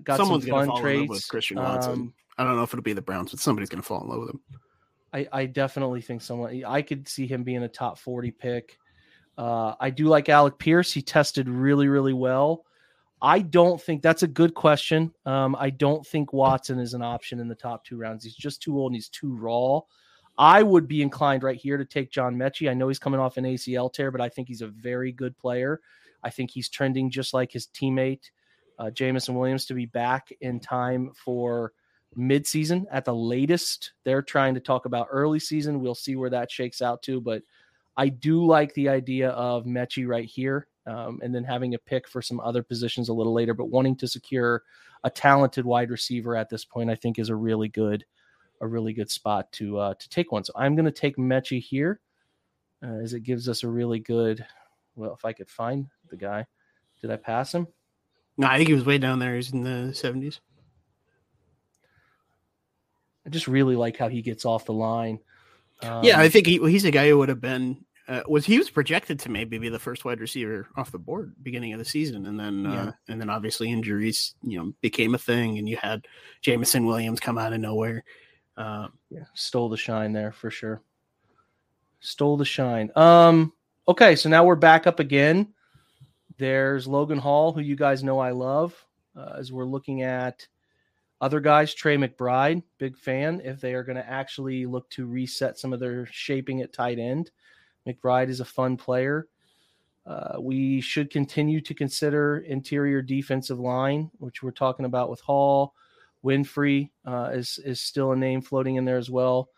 got some fun traits. With Christian Watson. I don't know if it'll be the Browns, but somebody's going to fall in love with him. I definitely think someone. I could see him being a top 40 pick. I do like Alec Pierce. He tested really, really well. I don't think that's a good question. I don't think Watson is an option in the top 2 rounds. He's just too old and he's too raw. I would be inclined right here to take John Mechie. I know he's coming off an ACL tear, but I think he's a very good player. I think he's trending just like his teammate, Jameson Williams, to be back in time for midseason at the latest. They're trying to talk about early season. We'll see where that shakes out to, but I do like the idea of Mechie right here and then having a pick for some other positions a little later, but wanting to secure a talented wide receiver at this point, I think is a really good spot to take one. So I'm going to take Mechie here as it gives us a really good, well, if I could find the guy, did I pass him? No, I think he was way down there. He's in the 70s. I just really like how he gets off the line. I think he's a guy who would have been, he was projected to maybe be the first wide receiver off the board beginning of the season. And then, and then obviously injuries, became a thing and you had Jameson Williams come out of nowhere. Stole the shine there for sure. Okay, so now we're back up again. There's Logan Hall, who you guys know I love, as we're looking at Other guys, Trey McBride, big fan. If they are going to actually look to reset some of their shaping at tight end, McBride is a fun player. We should continue to consider interior defensive line, which we're talking about with Hall. Winfrey is still a name floating in there as well.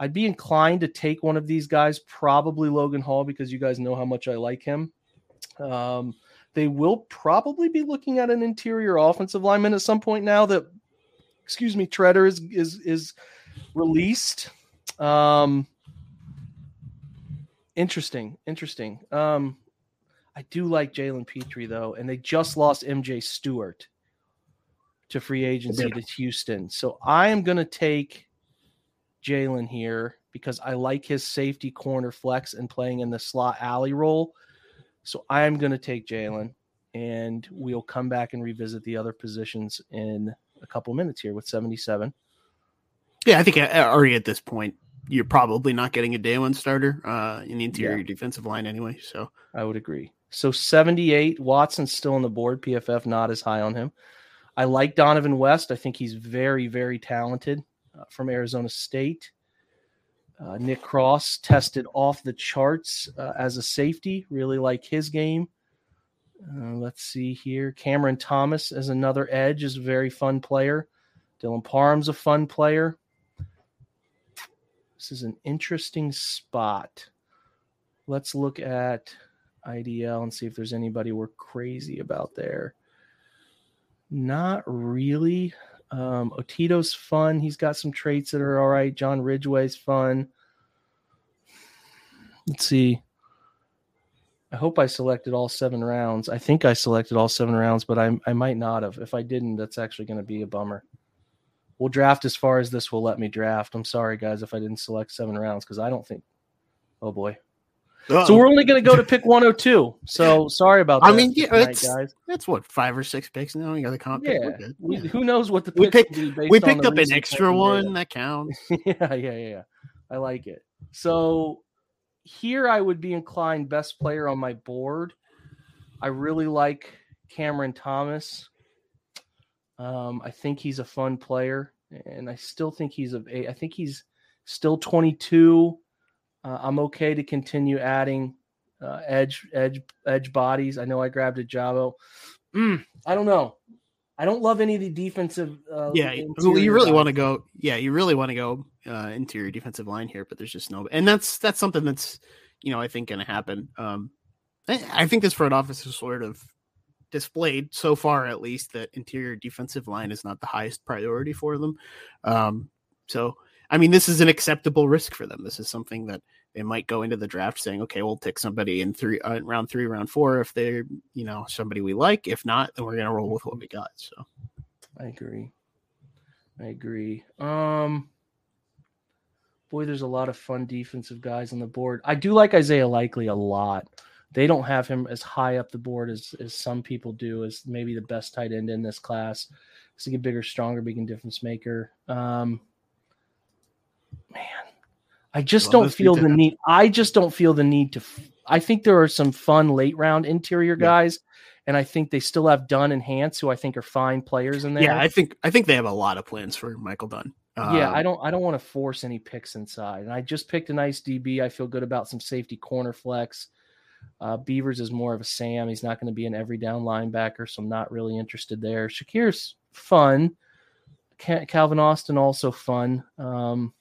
I'd be inclined to take one of these guys, probably Logan Hall, because you guys know how much I like him. They will probably be looking at an interior offensive lineman at some point now that, Tretter is released. Interesting. I do like Jalen Petrie, though, and they just lost MJ Stewart to free agency to Houston. So I am going to take Jalen here because I like his safety corner flex and playing in the slot alley role. So I am going to take Jalen, and we'll come back and revisit the other positions in a couple minutes here with 77. Yeah, I think already at this point, you're probably not getting a day one starter in the interior defensive line anyway. So I would agree. So 78, Watson's still on the board. PFF not as high on him. I like Donovan West. I think he's very, very talented from Arizona State. Nick Cross tested off the charts as a safety. Really like his game. Let's see here. Cameron Thomas as another edge is a very fun player. Dylan Parham's a fun player. This is an interesting spot. Let's look at IDL and see if there's anybody we're crazy about there. Not really. Otito's fun. He's got some traits that are all right. John Ridgeway's fun. Let's see. I hope I selected all 7 rounds. I think I selected all 7 rounds, but I might not have. If I didn't, that's actually going to be a bummer. We'll draft as far as this will let me draft. I'm sorry, guys, if I didn't select 7 rounds because I don't think – oh, boy. Uh-oh. So we're only going to go to pick 102. So sorry about that. I mean, yeah, tonight, guys. That's what, 5 or 6 picks now? You got the comp pick. Yeah. Who knows what the picks will be based on. We picked up an extra one. That counts. Yeah. I like it. So here I would be inclined best player on my board. I really like Cameron Thomas. I think he's a fun player, and I still think I think he's still 22. I'm okay to continue adding edge bodies. I know I grabbed a Jabo. I don't know. I don't love any of the defensive. You really want to go interior defensive line here, but there's just no. And that's something that's I think going to happen. I think this front office is sort of displayed so far, at least, that interior defensive line is not the highest priority for them. So, I mean, this is an acceptable risk for them. This is something that they might go into the draft saying, okay, we'll pick somebody in round 3, round 4, if they're, somebody we like. If not, then we're going to roll with what we got. So I agree. Boy, there's a lot of fun defensive guys on the board. I do like Isaiah Likely a lot. They don't have him as high up the board as some people do, as maybe the best tight end in this class. He's a bigger, stronger, big difference maker. I just don't feel the need. I just don't feel the need to. I think there are some fun late round interior guys, and I think they still have Dunn and Hance, who I think are fine players in there. Yeah, I think they have a lot of plans for Michael Dunn. I don't want to force any picks inside. And I just picked a nice DB. I feel good about some safety corner flex. Beavers is more of a Sam. He's not going to be an every down linebacker, so I'm not really interested there. Shakir's fun. Calvin Austin also fun. I'm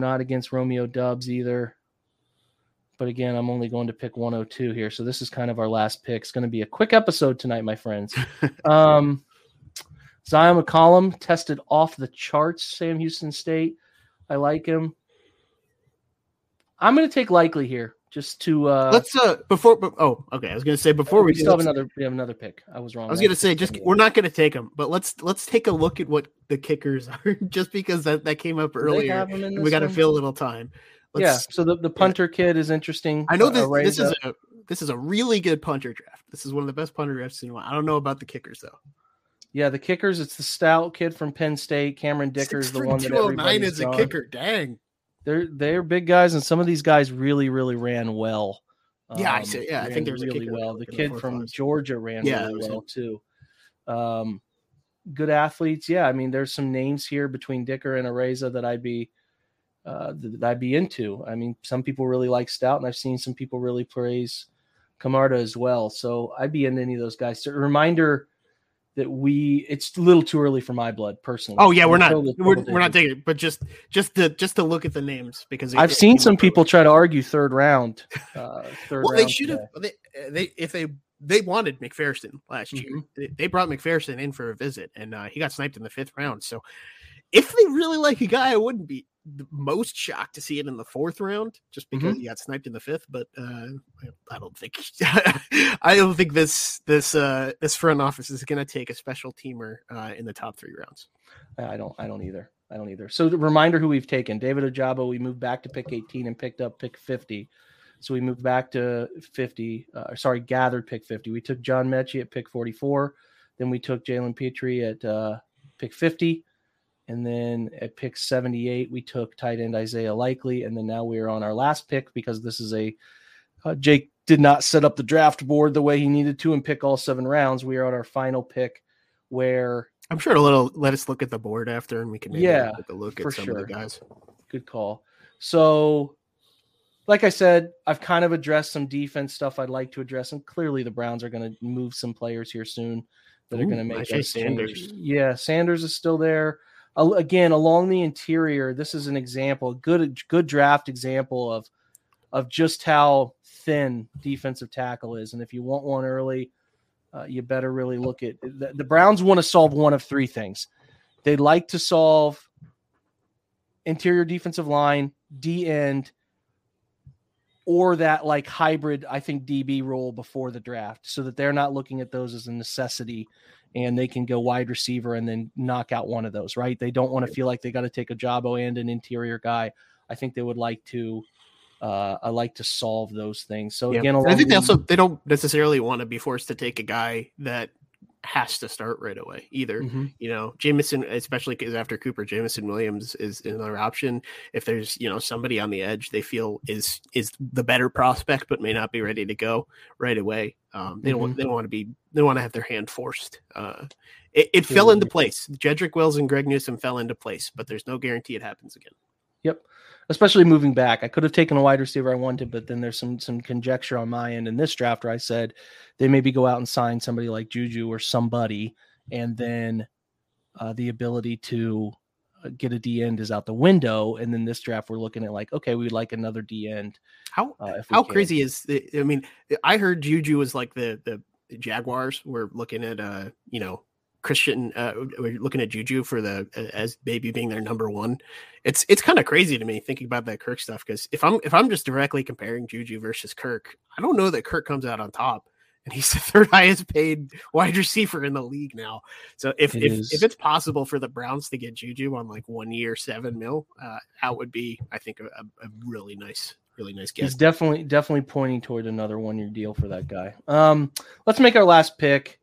not against Romeo Dubs either. But again, I'm only going to pick 102 here, so this is kind of our last pick. It's going to be a quick episode tonight, my friends. Zion McCollum tested off the charts, Sam Houston State. I like him. I'm going to take Likely here. Just to we have another pick. I was wrong. I was going to say we're not going to take them, but let's take a look at what the kickers are, just because that came up earlier. And we got to fill a little time. So the punter kid is interesting. I know this is a really good punter draft. This is one of the best punter drafts in one. I don't know about the kickers though. Yeah, the kickers. It's the stout kid from Penn State, Cameron Dicker, is the one that everybody is a kicker. Dang. They're big guys, and some of these guys really, really ran well. I think there's really well. The kid from Georgia ran really well too. good athletes. Yeah, I mean, there's some names here between Dicker and Areza that I'd be into. I mean, some people really like Stout, and I've seen some people really praise Camarda as well. So I'd be into any of those guys. So a reminder that it's a little too early for my blood personally. Oh yeah, we're not taking it, but just to look at the names, because I've seen some people try to argue third round. They should have. They wanted McPherson last year. They brought McPherson in for a visit, and he got sniped in the 5th round. So if they really like a guy, I wouldn't be the most shocked to see it in the 4th round, just because he got sniped in the 5th. But I don't think this front office is going to take a special teamer in the top 3 rounds. I don't either. So the reminder who we've taken: David Ojabo. We moved back to pick 18 and picked up pick 50. So we moved back to 50. Gathered pick 50. We took John Mechie at pick 44. Then we took Jalen Petrie at pick 50. And then at pick 78, we took tight end Isaiah Likely. And then now we're on our last pick, because this is Jake did not set up the draft board the way he needed to and pick all 7 rounds. We are on our final pick, where I'm sure it'll let us look at the board after, and we can take a look at some of the guys. Good call. So, like I said, I've kind of addressed some defense stuff I'd like to address, and clearly the Browns are going to move some players here soon that are going to make us Sanders. Yeah, Sanders is still there. Again, along the interior, this is an example, good draft example of just how thin defensive tackle is. And if you want one early, you better really look at the Browns want to solve one of 3 things. They like to solve interior defensive line, D end, or that like hybrid, I think, DB role before the draft, so that they're not looking at those as a necessity and they can go wide receiver and then knock out one of those, right? They don't want to feel like they got to take a Ojabo and an interior guy. I think they would like to solve those things. So again, I think they don't necessarily want to be forced to take a guy that has to start right away either. You know, Jameson, especially because after Cooper, Jameson Williams is another option. If there's, somebody on the edge they feel is the better prospect, but may not be ready to go right away. They want to have their hand forced. It fell into place. Jedrick Wills and Greg Newsome fell into place, but there's no guarantee it happens again. Yep. Especially moving back. I could have taken a wide receiver I wanted, but then there's some conjecture on my end in this draft where I said they maybe go out and sign somebody like Juju or somebody, and then the ability to get a D end is out the window. And then this draft, we're looking at like, okay, we'd like another D end. How crazy is it? I mean, I heard Juju was like the Jaguars were looking at, Christian, we're looking at Juju for as maybe being their number one. It's kind of crazy to me thinking about that Kirk stuff, because if I'm just directly comparing Juju versus Kirk, I don't know that Kirk comes out on top, and he's the 3rd highest paid wide receiver in the league now. So if it's possible for the Browns to get Juju on like 1 year, $7 million, that would be, I think, a really nice. Really nice guess. He's definitely pointing toward another 1-year deal for that guy. Let's make our last pick.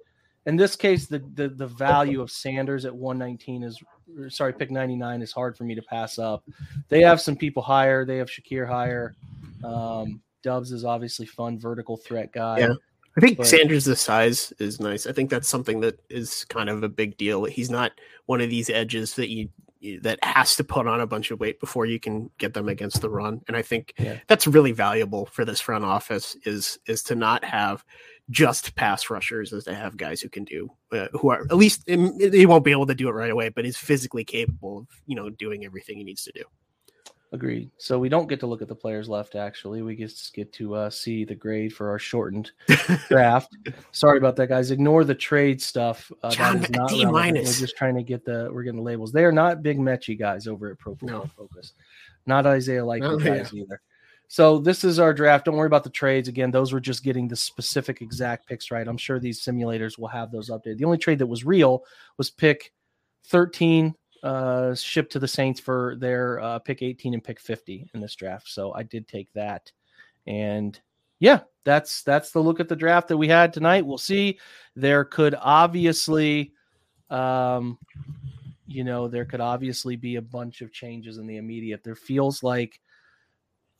In this case, the value of Sanders at pick 99 is hard for me to pass up. They have some people higher. They have Shakir higher. Dubs is obviously fun, vertical threat guy. Yeah, I think Sanders' the size is nice. I think that's something that is kind of a big deal. He's not one of these edges that that has to put on a bunch of weight before you can get them against the run. And I think that's really valuable for this front office is to not have just pass rushers, is to have guys who can do, who are at least, he won't be able to do it right away, but is physically capable of, doing everything he needs to do. Agreed. So we don't get to look at the players left. Actually, we just get to see the grade for our shortened draft. Sorry about that, guys. Ignore the trade stuff. John, that is not D-. We're just trying to we're getting the labels. They are not big Mechie guys over at Pro Football Focus. Not Isaiah Likely guys either. So this is our draft. Don't worry about the trades. Again, those were just getting the specific exact picks right. I'm sure these simulators will have those updated. The only trade that was real was pick 13. Shipped to the Saints for their pick 18 and pick 50 in this draft. So I did take that. And that's the look at the draft that we had tonight. We'll see. There could obviously be a bunch of changes in the immediate. There feels like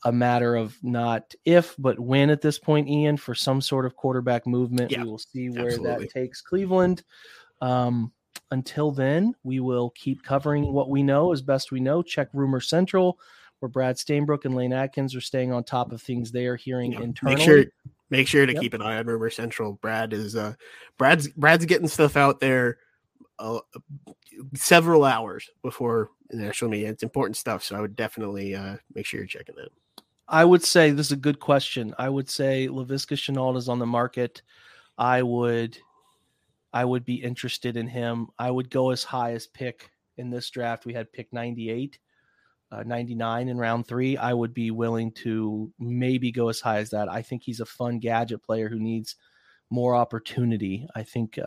a matter of not if, but when at this point, Ian, for some sort of quarterback movement. We will see where that takes Cleveland. Until then, we will keep covering what we know as best we know. Check Rumor Central, where Brad Stainbrook and Lane Atkins are staying on top of things they are hearing internally. Make sure to keep an eye on Rumor Central. Brad is Brad's getting stuff out there several hours before the national media. It's important stuff, so I would definitely make sure you're checking that. I would say this is a good question. I would say Laviska Shenault is on the market. I would be interested in him. I would go as high as pick in this draft. We had pick 98, 99 in round 3. I would be willing to maybe go as high as that. I think he's a fun gadget player who needs more opportunity. I think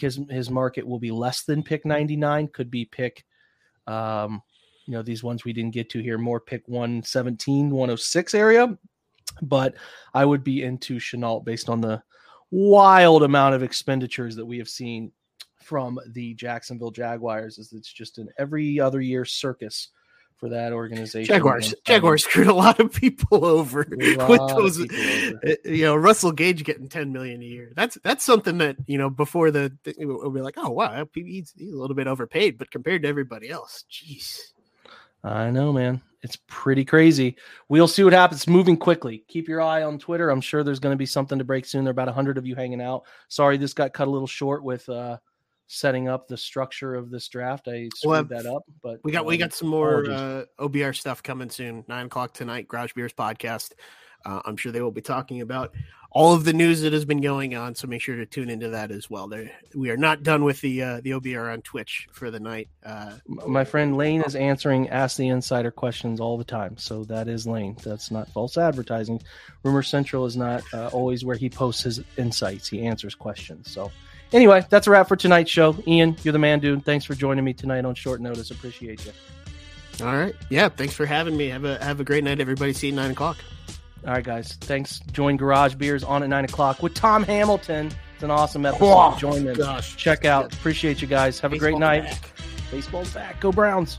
his market will be less than pick 99, could be pick, these ones we didn't get to here, more pick 117, 106 area. But I would be into Shenault based on the wild amount of expenditures that we have seen from the Jacksonville Jaguars. Is it's just an every other year circus for that organization. Jaguars screwed a lot of people over with those. Russell Gage getting $10 million a year. That's something that before we'll be like, oh wow, he's a little bit overpaid, but compared to everybody else, jeez. I know, man. It's pretty crazy. We'll see what happens. Moving quickly. Keep your eye on Twitter. I'm sure there's going to be something to break soon. There are about 100 of you hanging out. Sorry, this got cut a little short with setting up the structure of this draft. I screwed that up, but we got some more OBR stuff coming soon. 9:00 tonight, Grouch Beers podcast. I'm sure they will be talking about all of the news that has been going on. So make sure to tune into that as well. We are not done with the OBR on Twitch for the night. My friend Lane is answering Ask the Insider questions all the time. So that is Lane. That's not false advertising. Rumor Central is not always where he posts his insights. He answers questions. So anyway, that's a wrap for tonight's show. Ian, you're the man, dude. Thanks for joining me tonight on short notice. Appreciate you. All right. Yeah. Thanks for having me. Have a great night, everybody. See you at 9:00. All right, guys. Thanks. Join Garage Beers on at 9:00 with Tom Hamilton. It's an awesome episode. Oh, join them. Gosh. Check out. Appreciate you guys. Have a great night. Back. Baseball's back. Go Browns.